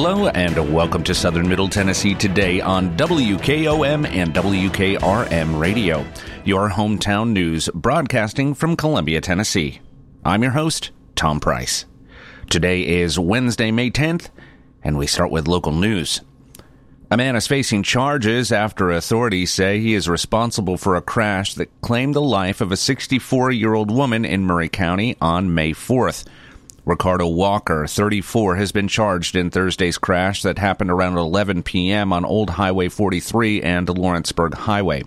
Hello and welcome to Southern Middle Tennessee today on WKOM and WKRM Radio, your hometown news broadcasting from Columbia, Tennessee. I'm your host, Tom Price. Today is Wednesday, May 10th, and we start with local news. A man is facing charges after authorities say he is responsible for a crash that claimed the life of a 64-year-old woman in Murray County on May 4th. Ricardo Walker, 34, has been charged in Thursday's crash that happened around 11 p.m. on Old Highway 43 and Lawrenceburg Highway.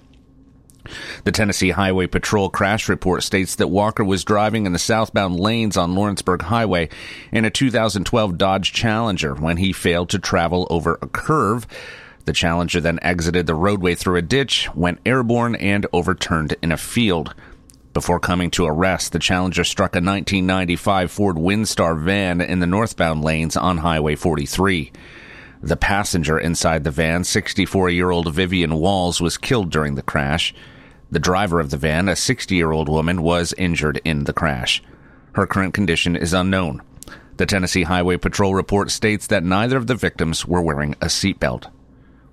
The Tennessee Highway Patrol crash report states that Walker was driving in the southbound lanes on Lawrenceburg Highway in a 2012 Dodge Challenger when he failed to travel over a curve. The Challenger then exited the roadway through a ditch, went airborne, and overturned in a field. Before coming to a rest, the Challenger struck a 1995 Ford Windstar van in the northbound lanes on Highway 43. The passenger inside the van, 64-year-old Vivian Walls, was killed during the crash. The driver of the van, a 60-year-old woman, was injured in the crash. Her current condition is unknown. The Tennessee Highway Patrol report states that neither of the victims were wearing a seatbelt.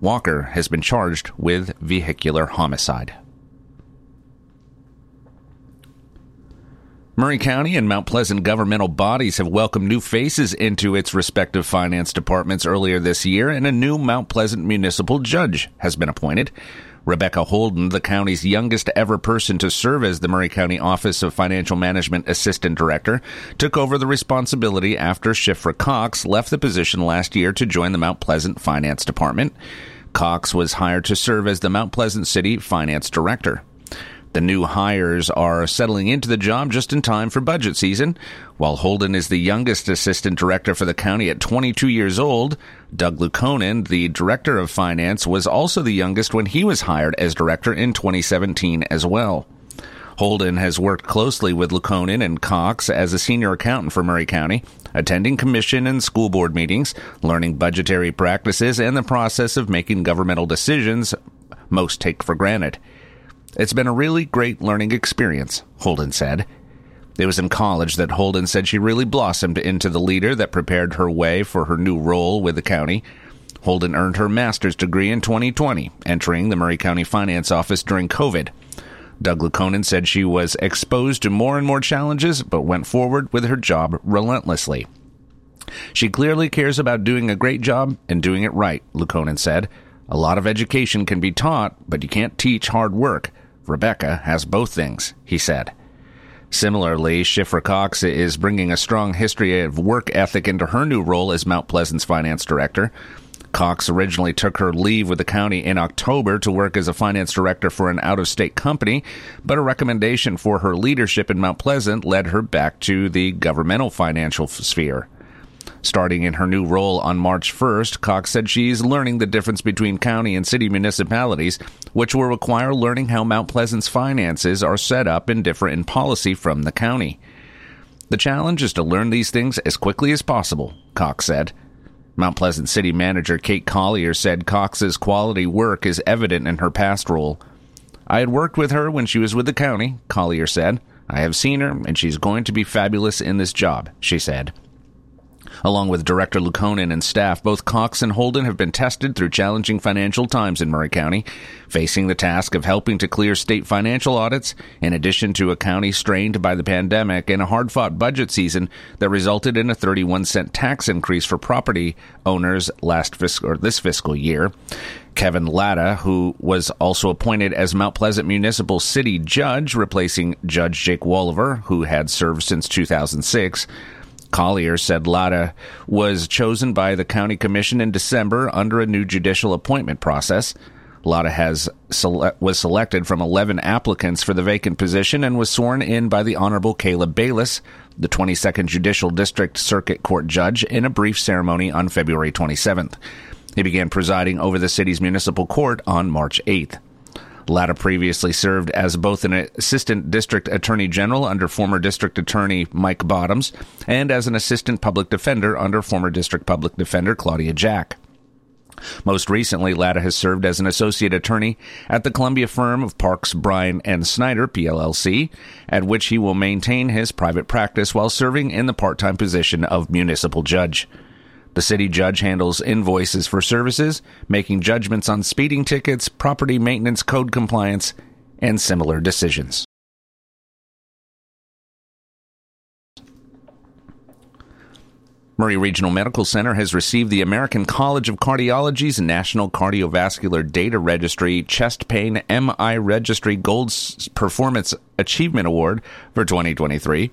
Walker has been charged with vehicular homicide. Murray County and Mount Pleasant governmental bodies have welcomed new faces into its respective finance departments earlier this year, and a new Mount Pleasant municipal judge has been appointed. Rebecca Holden, the county's youngest ever person to serve as the Murray County Office of Financial Management Assistant Director, took over the responsibility after Shifra Cox left the position last year to join the Mount Pleasant Finance Department. Cox was hired to serve as the Mount Pleasant City Finance Director. The new hires are settling into the job just in time for budget season. While Holden is the youngest assistant director for the county at 22 years old, Doug Lukonen, the director of finance, was also the youngest when he was hired as director in 2017 as well. Holden has worked closely with Lukonen and Cox as a senior accountant for Murray County, attending commission and school board meetings, learning budgetary practices, and the process of making governmental decisions most take for granted. It's been a really great learning experience, Holden said. It was in college that Holden said she really blossomed into the leader that prepared her way for her new role with the county. Holden earned her master's degree in 2020, entering the Murray County Finance Office during COVID. Doug Lukonen said she was exposed to more and more challenges, but went forward with her job relentlessly. She clearly cares about doing a great job and doing it right, Lukonen said. A lot of education can be taught, but you can't teach hard work. Rebecca has both things, he said. Similarly, Shifra Cox is bringing a strong history of work ethic into her new role as Mount Pleasant's finance director. Cox originally took her leave with the county in October to work as a finance director for an out-of-state company, but a recommendation for her leadership in Mount Pleasant led her back to the governmental financial sphere. Starting in her new role on March 1st, Cox said she's learning the difference between county and city municipalities, which will require learning how Mount Pleasant's finances are set up and differ in policy from the county. The challenge is to learn these things as quickly as possible, Cox said. Mount Pleasant City Manager Kate Collier said Cox's quality work is evident in her past role. I had worked with her when she was with the county, Collier said. I have seen her, and she's going to be fabulous in this job, she said. Along with Director Lukonen and staff, both Cox and Holden have been tested through challenging financial times in Murray County, facing the task of helping to clear state financial audits, in addition to a county strained by the pandemic and a hard-fought budget season that resulted in a 31-cent tax increase for property owners this fiscal year. Kevin Lada, who was also appointed as Mount Pleasant Municipal City Judge, replacing Judge Jake Wolver, who had served since 2006, Collier said Lada was chosen by the county commission in December under a new judicial appointment process. Lada was selected from 11 applicants for the vacant position and was sworn in by the Honorable Caleb Bayless, the 22nd Judicial District Circuit Court Judge, in a brief ceremony on February 27th. He began presiding over the city's municipal court on March 8th. Lada previously served as both an assistant district attorney general under former district attorney Mike Bottoms and as an assistant public defender under former district public defender Claudia Jack. Most recently, Lada has served as an associate attorney at the Columbia firm of Parks, Bryan and Snyder PLLC, at which he will maintain his private practice while serving in the part-time position of municipal judge. The city judge handles invoices for services, making judgments on speeding tickets, property maintenance code compliance, and similar decisions. Murray Regional Medical Center has received the American College of Cardiology's National Cardiovascular Data Registry Chest Pain MI Registry Gold Performance Achievement Award for 2023.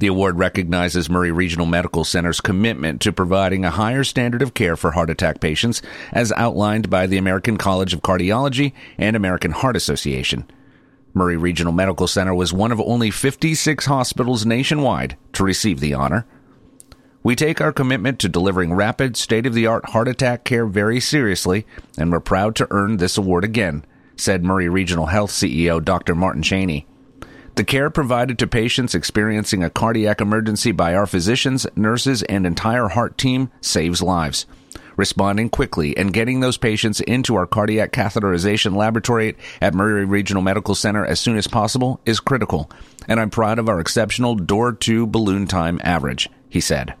The award recognizes Murray Regional Medical Center's commitment to providing a higher standard of care for heart attack patients, as outlined by the American College of Cardiology and American Heart Association. Murray Regional Medical Center was one of only 56 hospitals nationwide to receive the honor. We take our commitment to delivering rapid, state-of-the-art heart attack care very seriously, and we're proud to earn this award again, said Murray Regional Health CEO Dr. Martin Chaney. The care provided to patients experiencing a cardiac emergency by our physicians, nurses, and entire heart team saves lives. Responding quickly and getting those patients into our cardiac catheterization laboratory at Murray Regional Medical Center as soon as possible is critical, and I'm proud of our exceptional door-to balloon time average, he said.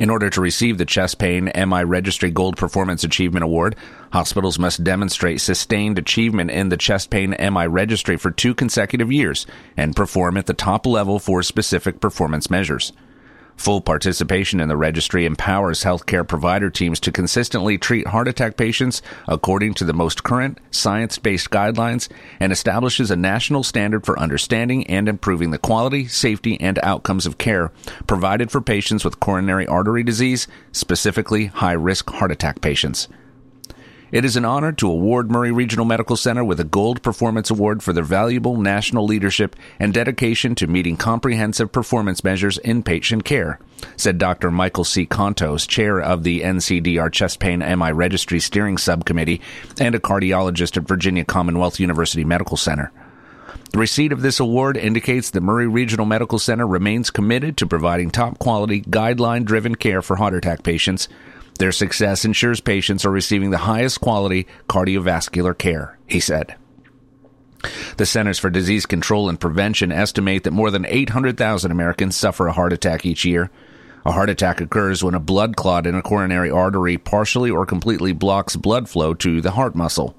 In order to receive the Chest Pain MI Registry Gold Performance Achievement Award, hospitals must demonstrate sustained achievement in the Chest Pain MI Registry for 2 consecutive years and perform at the top level for specific performance measures. Full participation in the registry empowers healthcare provider teams to consistently treat heart attack patients according to the most current science-based guidelines and establishes a national standard for understanding and improving the quality, safety, and outcomes of care provided for patients with coronary artery disease, specifically high-risk heart attack patients. It is an honor to award Murray Regional Medical Center with a Gold Performance Award for their valuable national leadership and dedication to meeting comprehensive performance measures in patient care, said Dr. Michael C. Contos, chair of the NCDR Chest Pain MI Registry Steering Subcommittee and a cardiologist at Virginia Commonwealth University Medical Center. The receipt of this award indicates the Murray Regional Medical Center remains committed to providing top-quality, guideline-driven care for heart attack patients. Their success ensures patients are receiving the highest quality cardiovascular care, he said. The Centers for Disease Control and Prevention estimate that more than 800,000 Americans suffer a heart attack each year. A heart attack occurs when a blood clot in a coronary artery partially or completely blocks blood flow to the heart muscle.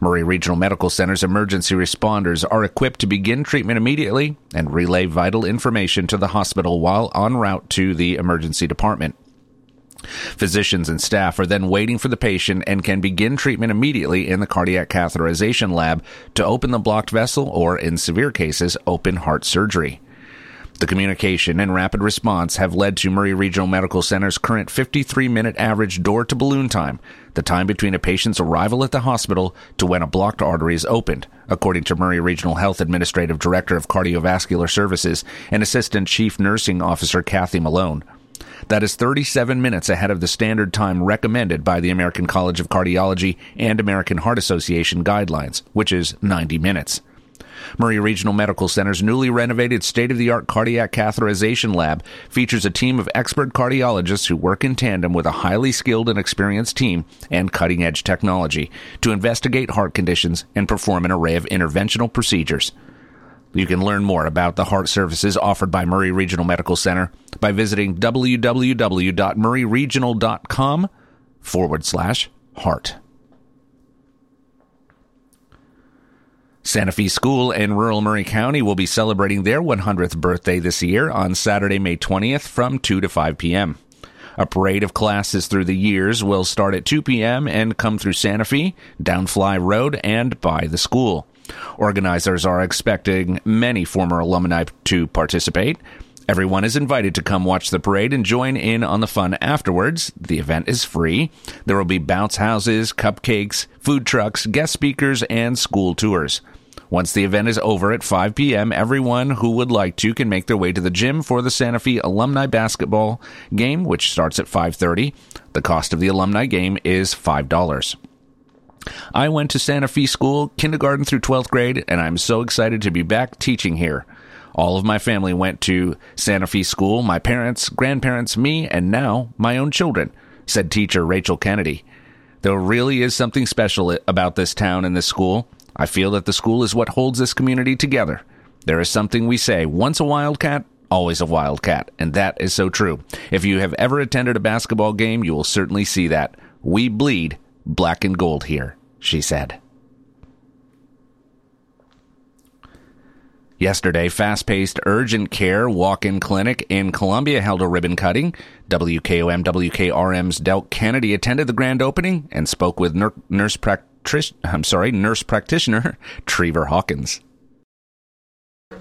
Murray Regional Medical Center's emergency responders are equipped to begin treatment immediately and relay vital information to the hospital while en route to the emergency department. Physicians and staff are then waiting for the patient and can begin treatment immediately in the cardiac catheterization lab to open the blocked vessel or, in severe cases, open heart surgery. The communication and rapid response have led to Murray Regional Medical Center's current 53-minute average door-to-balloon time, the time between a patient's arrival at the hospital to when a blocked artery is opened, according to Murray Regional Health Administrative Director of Cardiovascular Services and Assistant Chief Nursing Officer Kathy Malone. That is 37 minutes ahead of the standard time recommended by the American College of Cardiology and American Heart Association guidelines, which is 90 minutes. Murray Regional Medical Center's newly renovated state-of-the-art cardiac catheterization lab features a team of expert cardiologists who work in tandem with a highly skilled and experienced team and cutting-edge technology to investigate heart conditions and perform an array of interventional procedures. You can learn more about the heart services offered by Murray Regional Medical Center by visiting www.murrayregional.com/heart. Santa Fe School in rural Murray County will be celebrating their 100th birthday this year on Saturday, May 20th from 2 to 5 p.m. A parade of classes through the years will start at 2 p.m. and come through Santa Fe, down Fly Road, and by the school. Organizers are expecting many former alumni to participate. Everyone is invited to come watch the parade and join in on the fun afterwards. The event is free. There will be bounce houses, cupcakes, food trucks, guest speakers, and school tours. Once the event is over at 5 p.m., everyone who would like to can make their way to the gym for the Santa Fe alumni basketball game, which starts at 5:30. The cost of the alumni game is $5. I went to Santa Fe School, kindergarten through 12th grade, and I'm so excited to be back teaching here. All of my family went to Santa Fe School, my parents, grandparents, me, and now my own children, said teacher Rachel Kennedy. There really is something special about this town and this school. I feel that the school is what holds this community together. There is something we say, once a wildcat, always a wildcat, and that is so true. If you have ever attended a basketball game, you will certainly see that. We bleed black and gold here, she said. Yesterday, fast-paced urgent care walk-in clinic in Columbia held a ribbon cutting. WKOM WKRM's Del Kennedy attended the grand opening and spoke with nurse practitioner Trever Hawkins.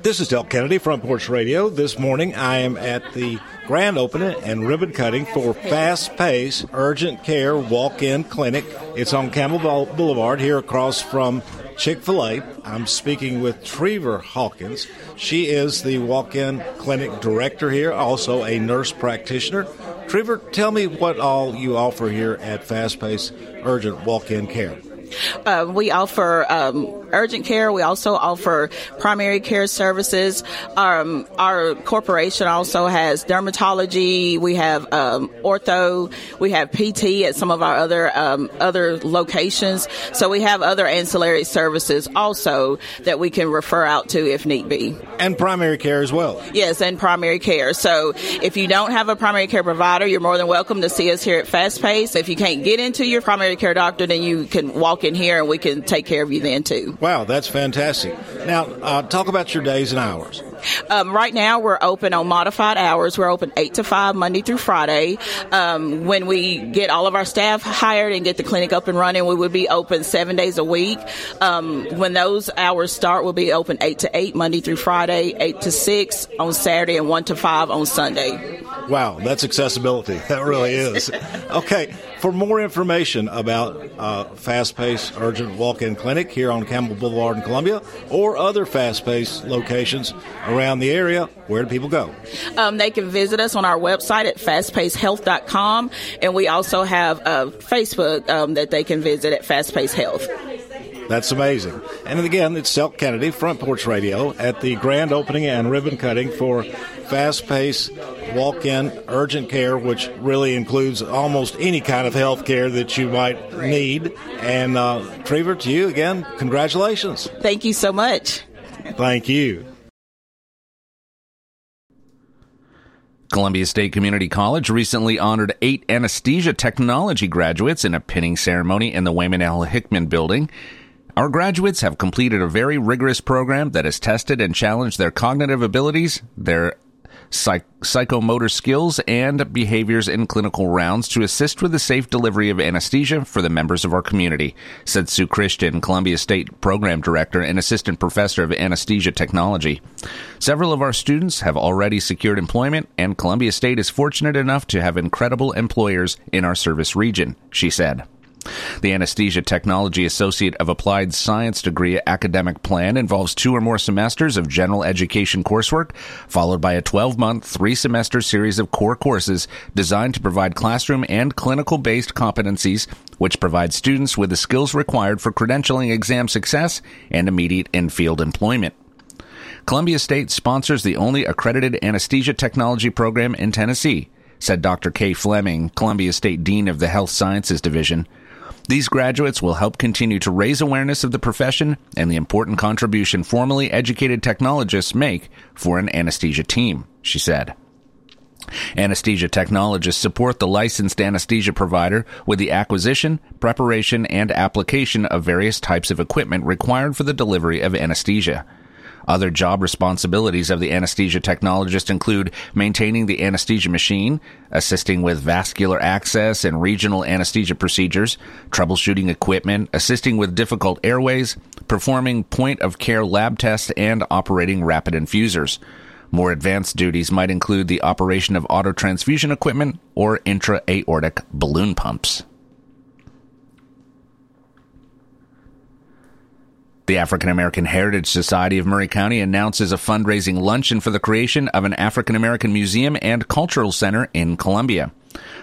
This is Del Kennedy from Porch Radio. This morning I am at the grand opening and ribbon cutting for Fast Pace Urgent Care Walk-In Clinic. It's on Campbell Boulevard here across from Chick-fil-A. I'm speaking with Trever Hawkins. She is the walk-in clinic director here, also a nurse practitioner. Trever, tell me what all you offer here at Fast Pace Urgent Walk-In Care. We offer urgent care. We also offer primary care services. Our corporation also has dermatology. We have ortho. We have PT at some of our other locations. So we have other ancillary services also that we can refer out to if need be. And primary care as well. Yes, and primary care. So if you don't have a primary care provider, you're more than welcome to see us here at Fast Pace. If you can't get into your primary care doctor, then you can walk in here and we can take care of you then too. Wow, that's fantastic. Now, talk about your days and hours. Right now we're open on modified hours. We're open 8 to 5 Monday through Friday. When we get all of our staff hired and get the clinic up and running, we would be open 7 days a week. When those hours start, we'll be open 8 to 8 Monday through Friday, 8 to 6 on Saturday, and 1 to 5 on Sunday. Wow, that's accessibility. That really is. Okay, for more information about fast-paced urgent walk-in clinic here on Campbell Boulevard in Columbia or other fast-paced locations around the area, where do people go? They can visit us on our website at FastPaceHealth.com, and we also have Facebook that they can visit at FastPace Health. That's amazing. And again, it's Del Kennedy, Front Porch Radio, at the grand opening and ribbon cutting for fast-paced walk-in urgent care, which really includes almost any kind of health care that you might need. And Trever, to you again, congratulations. Thank you so much. Thank you. Columbia State Community College recently honored 8 anesthesia technology graduates in a pinning ceremony in the Wayman L. Hickman building. Our graduates have completed a very rigorous program that has tested and challenged their cognitive abilities, their psychomotor skills, and behaviors in clinical rounds to assist with the safe delivery of anesthesia for the members of our community, said Sue Christian, Columbia State Program Director and Assistant Professor of Anesthesia Technology. Several of our students have already secured employment, and Columbia State is fortunate enough to have incredible employers in our service region, she said. The Anesthesia Technology Associate of Applied Science degree academic plan involves 2 or more semesters of general education coursework, followed by a 12-month, 3-semester series of core courses designed to provide classroom and clinical-based competencies, which provide students with the skills required for credentialing exam success and immediate in-field employment. Columbia State sponsors the only accredited anesthesia technology program in Tennessee, said Dr. Kay Fleming, Columbia State Dean of the Health Sciences Division. These graduates will help continue to raise awareness of the profession and the important contribution formerly educated technologists make for an anesthesia team, she said. Anesthesia technologists support the licensed anesthesia provider with the acquisition, preparation, and application of various types of equipment required for the delivery of anesthesia. Other job responsibilities of the anesthesia technologist include maintaining the anesthesia machine, assisting with vascular access and regional anesthesia procedures, troubleshooting equipment, assisting with difficult airways, performing point-of-care lab tests, and operating rapid infusers. More advanced duties might include the operation of autotransfusion equipment or intra-aortic balloon pumps. The African American Heritage Society of Murray County announces a fundraising luncheon for the creation of an African American museum and cultural center in Columbia.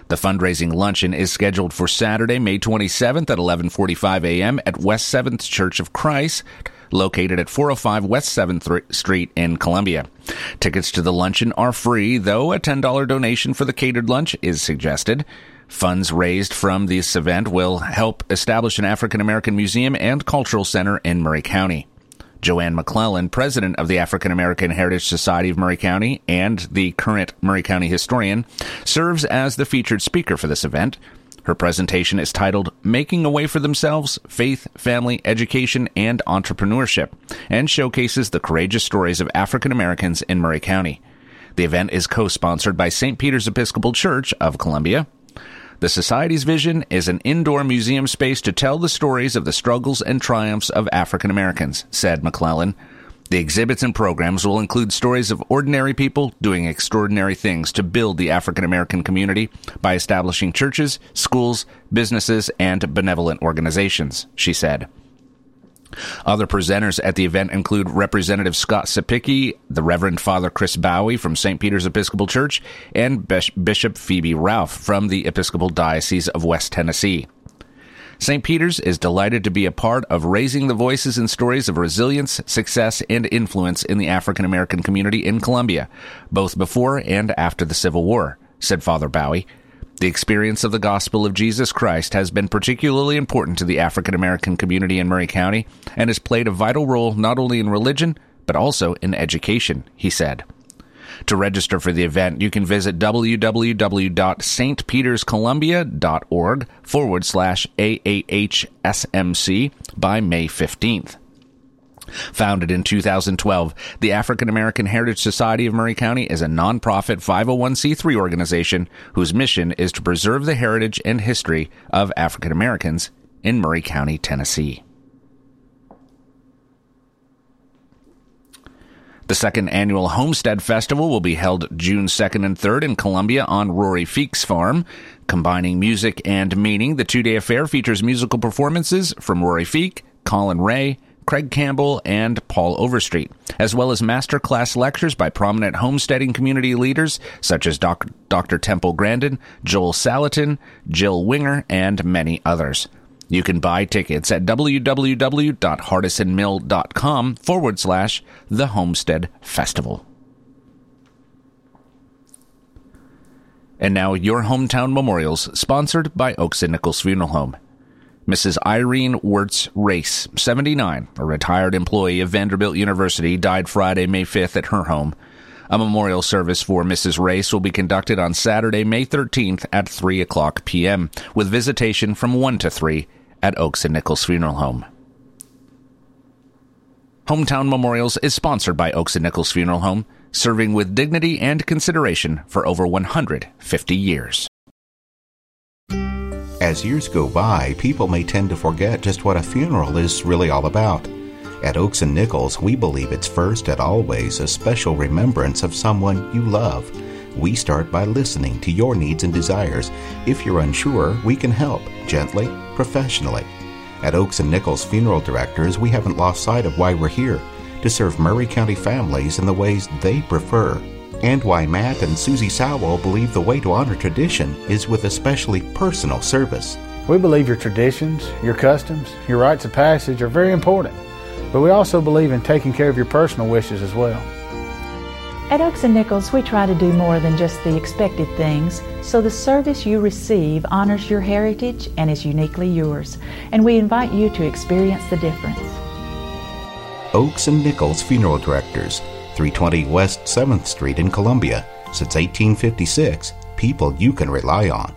The fundraising luncheon is scheduled for Saturday, May 27th at 11:45 a.m. at West 7th Church of Christ, located at 405 West 7th Street in Columbia. Tickets to the luncheon are free, though a $10 donation for the catered lunch is suggested. Funds raised from this event will help establish an African American museum and cultural center in Murray County. Joanne McClellan, president of the African American Heritage Society of Murray County and the current Murray County historian, serves as the featured speaker for this event. Her presentation is titled Making a Way for Themselves, Faith, Family, Education, and Entrepreneurship, and showcases the courageous stories of African Americans in Murray County. The event is co-sponsored by St. Peter's Episcopal Church of Columbia. The Society's vision is an indoor museum space to tell the stories of the struggles and triumphs of African Americans, said McClellan. The exhibits and programs will include stories of ordinary people doing extraordinary things to build the African-American community by establishing churches, schools, businesses, and benevolent organizations, she said. Other presenters at the event include Representative Scott Sapicki, the Reverend Father Chris Bowie from St. Peter's Episcopal Church, and Bishop Phoebe Ralph from the Episcopal Diocese of West Tennessee. St. Peter's is delighted to be a part of raising the voices and stories of resilience, success, and influence in the African-American community in Columbia, both before and after the Civil War, said Father Bowie. The experience of the gospel of Jesus Christ has been particularly important to the African-American community in Murray County and has played a vital role not only in religion, but also in education, he said. To register for the event, you can visit www.stpeterscolumbia.org/AAHSMC by May 15th. Founded in 2012, the African American Heritage Society of Murray County is a nonprofit 501c3 organization whose mission is to preserve the heritage and history of African Americans in Murray County, Tennessee. The second annual Homestead Festival will be held June 2nd and 3rd in Columbia on Rory Feek's farm. Combining music and meaning, the two-day affair features musical performances from Rory Feek, Colin Ray, Craig Campbell, and Paul Overstreet, as well as masterclass lectures by prominent homesteading community leaders such as Dr. Temple Grandin, Joel Salatin, Jill Winger, and many others. You can buy tickets at www.hardisonmill.com/the Homestead Festival. And now your hometown memorials, sponsored by Oaks and Nichols Funeral Home. Mrs. Irene Wirtz Race, 79, a retired employee of Vanderbilt University, died Friday, May 5th at her home. A memorial service for Mrs. Race will be conducted on Saturday, May 13th at 3:00 p.m. with visitation from 1 to 3 at Oaks and Nichols Funeral Home. Hometown Memorials is sponsored by Oaks and Nichols Funeral Home, serving with dignity and consideration for over 150 years. As years go by, people may tend to forget just what a funeral is really all about. At Oaks and Nichols, we believe it's first and always a special remembrance of someone you love. We start by listening to your needs and desires. If you're unsure, we can help, gently, professionally. At Oaks and Nichols Funeral Directors, we haven't lost sight of why we're here, to serve Murray County families in the ways they prefer, and why Matt and Susie Sowell believe the way to honor tradition is with especially personal service. We believe your traditions, your customs, your rites of passage are very important, but we also believe in taking care of your personal wishes as well. At Oaks and Nichols, we try to do more than just the expected things, so the service you receive honors your heritage and is uniquely yours, and we invite you to experience the difference. Oaks and Nichols Funeral Directors, 320 West 7th Street in Columbia. Since 1856, people you can rely on.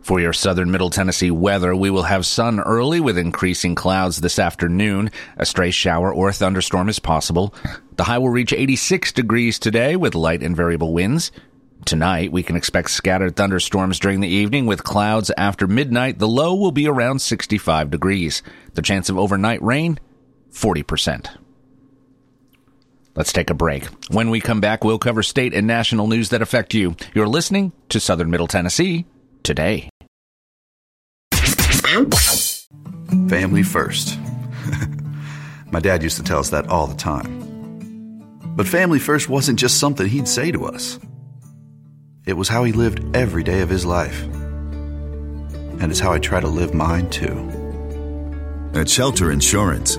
For your southern Middle Tennessee weather, we will have sun early with increasing clouds this afternoon. A stray shower or thunderstorm is possible. The high will reach 86 degrees today with light and variable winds. Tonight, we can expect scattered thunderstorms during the evening with clouds after midnight. The low will be around 65 degrees. The chance of overnight rain, 40%. Let's take a break. When we come back, we'll cover state and national news that affect you. You're listening to Southern Middle Tennessee Today. Family first. My dad used to tell us that all the time. But family first wasn't just something he'd say to us. It was how he lived every day of his life. And it's how I try to live mine too. At Shelter Insurance,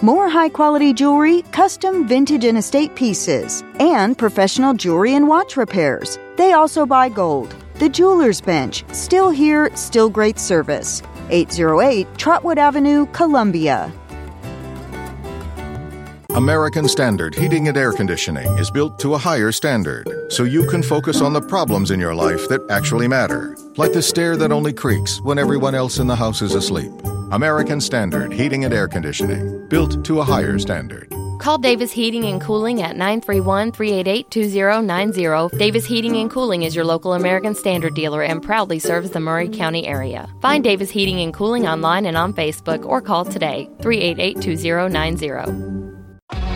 More high-quality jewelry, custom vintage and estate pieces, and professional jewelry and watch repairs. They also buy gold. The Jewelers' Bench, still here, still great service. 808 Trotwood Avenue, Columbia. American Standard Heating and Air Conditioning is built to a higher standard, so you can focus on the problems in your life that actually matter, like the stair that only creaks when everyone else in the house is asleep. American Standard Heating and Air Conditioning, built to a higher standard. Call Davis Heating and Cooling at 931-388-2090. Davis Heating and Cooling is your local American Standard dealer and proudly serves the Maury County area. Find Davis Heating and Cooling online and on Facebook, or call today, 388-2090.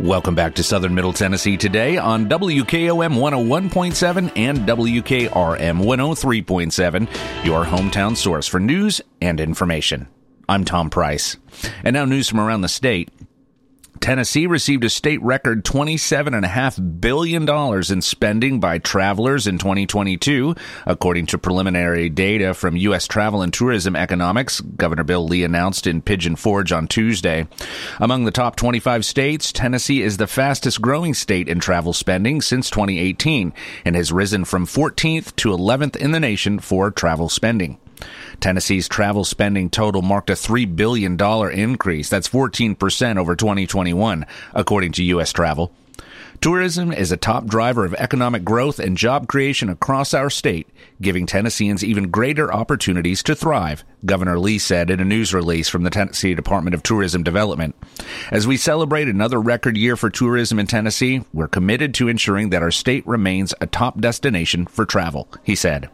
Welcome back to Southern Middle Tennessee today on WKOM 101.7 and WKRM 103.7, your hometown source for news and information. I'm Tom Price. And now news from around the state. Tennessee received a state record $27.5 billion in spending by travelers in 2022, according to preliminary data from U.S. Travel and Tourism Economics, Governor Bill Lee announced in Pigeon Forge on Tuesday. Among the top 25 states, Tennessee is the fastest-growing state in travel spending since 2018 and has risen from 14th to 11th in the nation for travel spending. Tennessee's travel spending total marked a $3 billion increase. That's 14% over 2021, according to U.S. Travel. Tourism is a top driver of economic growth and job creation across our state, giving Tennesseans even greater opportunities to thrive, Governor Lee said in a news release from the Tennessee Department of Tourism Development. As we celebrate another record year for tourism in Tennessee, we're committed to ensuring that our state remains a top destination for travel, he said.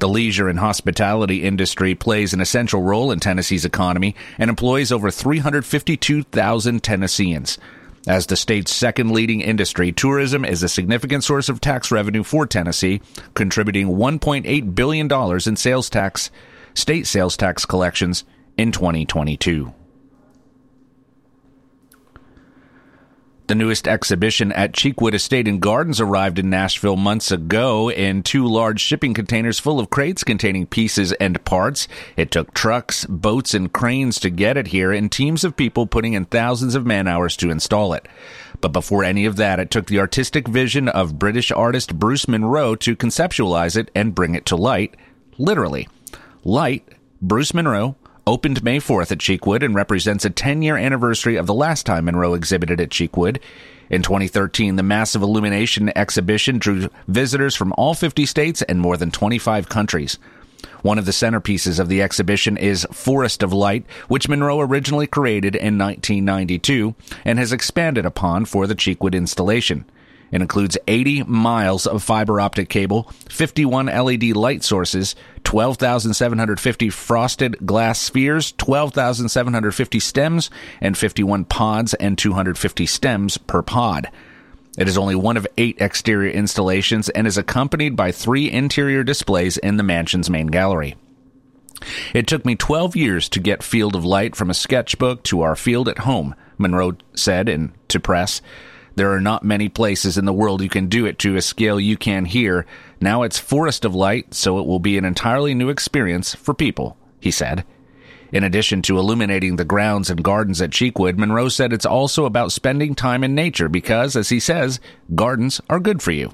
The leisure and hospitality industry plays an essential role in Tennessee's economy and employs over 352,000 Tennesseans. As the state's second leading industry, tourism is a significant source of tax revenue for Tennessee, contributing $1.8 billion in state sales tax collections in 2022. The newest exhibition at Cheekwood Estate and Gardens arrived in Nashville months ago in two large shipping containers full of crates containing pieces and parts. It took trucks, boats, and cranes to get it here, and teams of people putting in thousands of man-hours to install it. But before any of that, it took the artistic vision of British artist Bruce Munro to conceptualize it and bring it to light, literally. Light, Bruce Munro, opened May 4th at Cheekwood and represents a 10-year anniversary of the last time Munro exhibited at Cheekwood. In 2013, the massive illumination exhibition drew visitors from all 50 states and more than 25 countries. One of the centerpieces of the exhibition is Forest of Light, which Munro originally created in 1992 and has expanded upon for the Cheekwood installation. It includes 80 miles of fiber optic cable, 51 LED light sources, 12,750 frosted glass spheres, 12,750 stems, and 51 pods and 250 stems per pod. It is only one of 8 exterior installations and is accompanied by 3 interior displays in the mansion's main gallery. It took me 12 years to get Field of Light from a sketchbook to our field at home, Munro said in to press. There are not many places in the world you can do it to a scale you can here. Now it's Forest of Light, so it will be an entirely new experience for people, he said. In addition to illuminating the grounds and gardens at Cheekwood, Munro said it's also about spending time in nature because, as he says, gardens are good for you.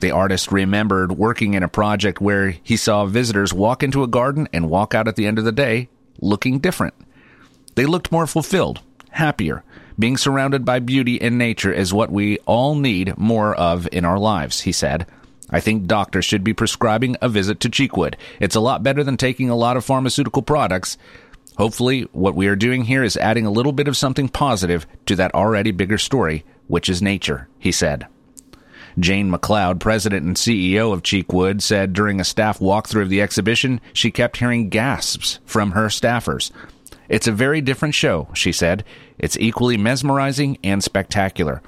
The artist remembered working in a project where he saw visitors walk into a garden and walk out at the end of the day looking different. They looked more fulfilled, happier. Being surrounded by beauty and nature is what we all need more of in our lives, he said. I think doctors should be prescribing a visit to Cheekwood. It's a lot better than taking a lot of pharmaceutical products. Hopefully, what we are doing here is adding a little bit of something positive to that already bigger story, which is nature, he said. Jane McLeod, president and CEO of Cheekwood, said during a staff walkthrough of the exhibition, she kept hearing gasps from her staffers. It's a very different show, she said. It's equally mesmerizing and spectacular.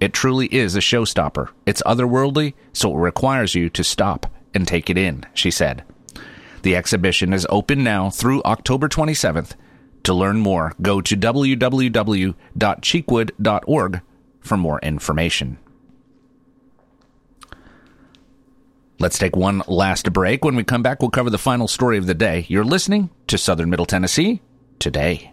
It truly is a showstopper. It's otherworldly, so it requires you to stop and take it in, she said. The exhibition is open now through October 27th. To learn more, go to www.cheekwood.org for more information. Let's take one last break. When we come back, we'll cover the final story of the day. You're listening to Southern Middle Tennessee Today.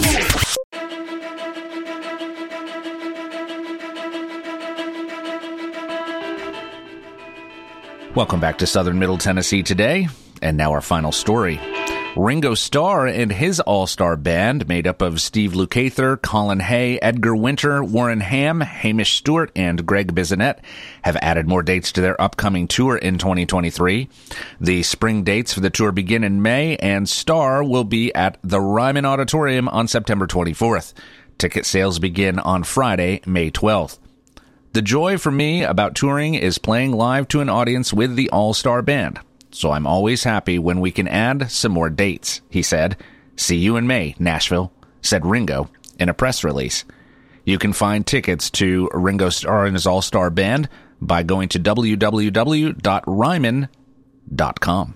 Welcome back to Southern Middle Tennessee Today, and now our final story. Ringo Starr and his all-star band, made up of Steve Lukather, Colin Hay, Edgar Winter, Warren Ham, Hamish Stewart, and Greg Bissonette, have added more dates to their upcoming tour in 2023. The spring dates for the tour begin in May, and Starr will be at the Ryman Auditorium on September 24th. Ticket sales begin on Friday, May 12th. The joy for me about touring is playing live to an audience with the all-star band. So I'm always happy when we can add some more dates, he said. See you in May, Nashville, said Ringo in a press release. You can find tickets to Ringo Starr and his all-star band by going to www.ryman.com.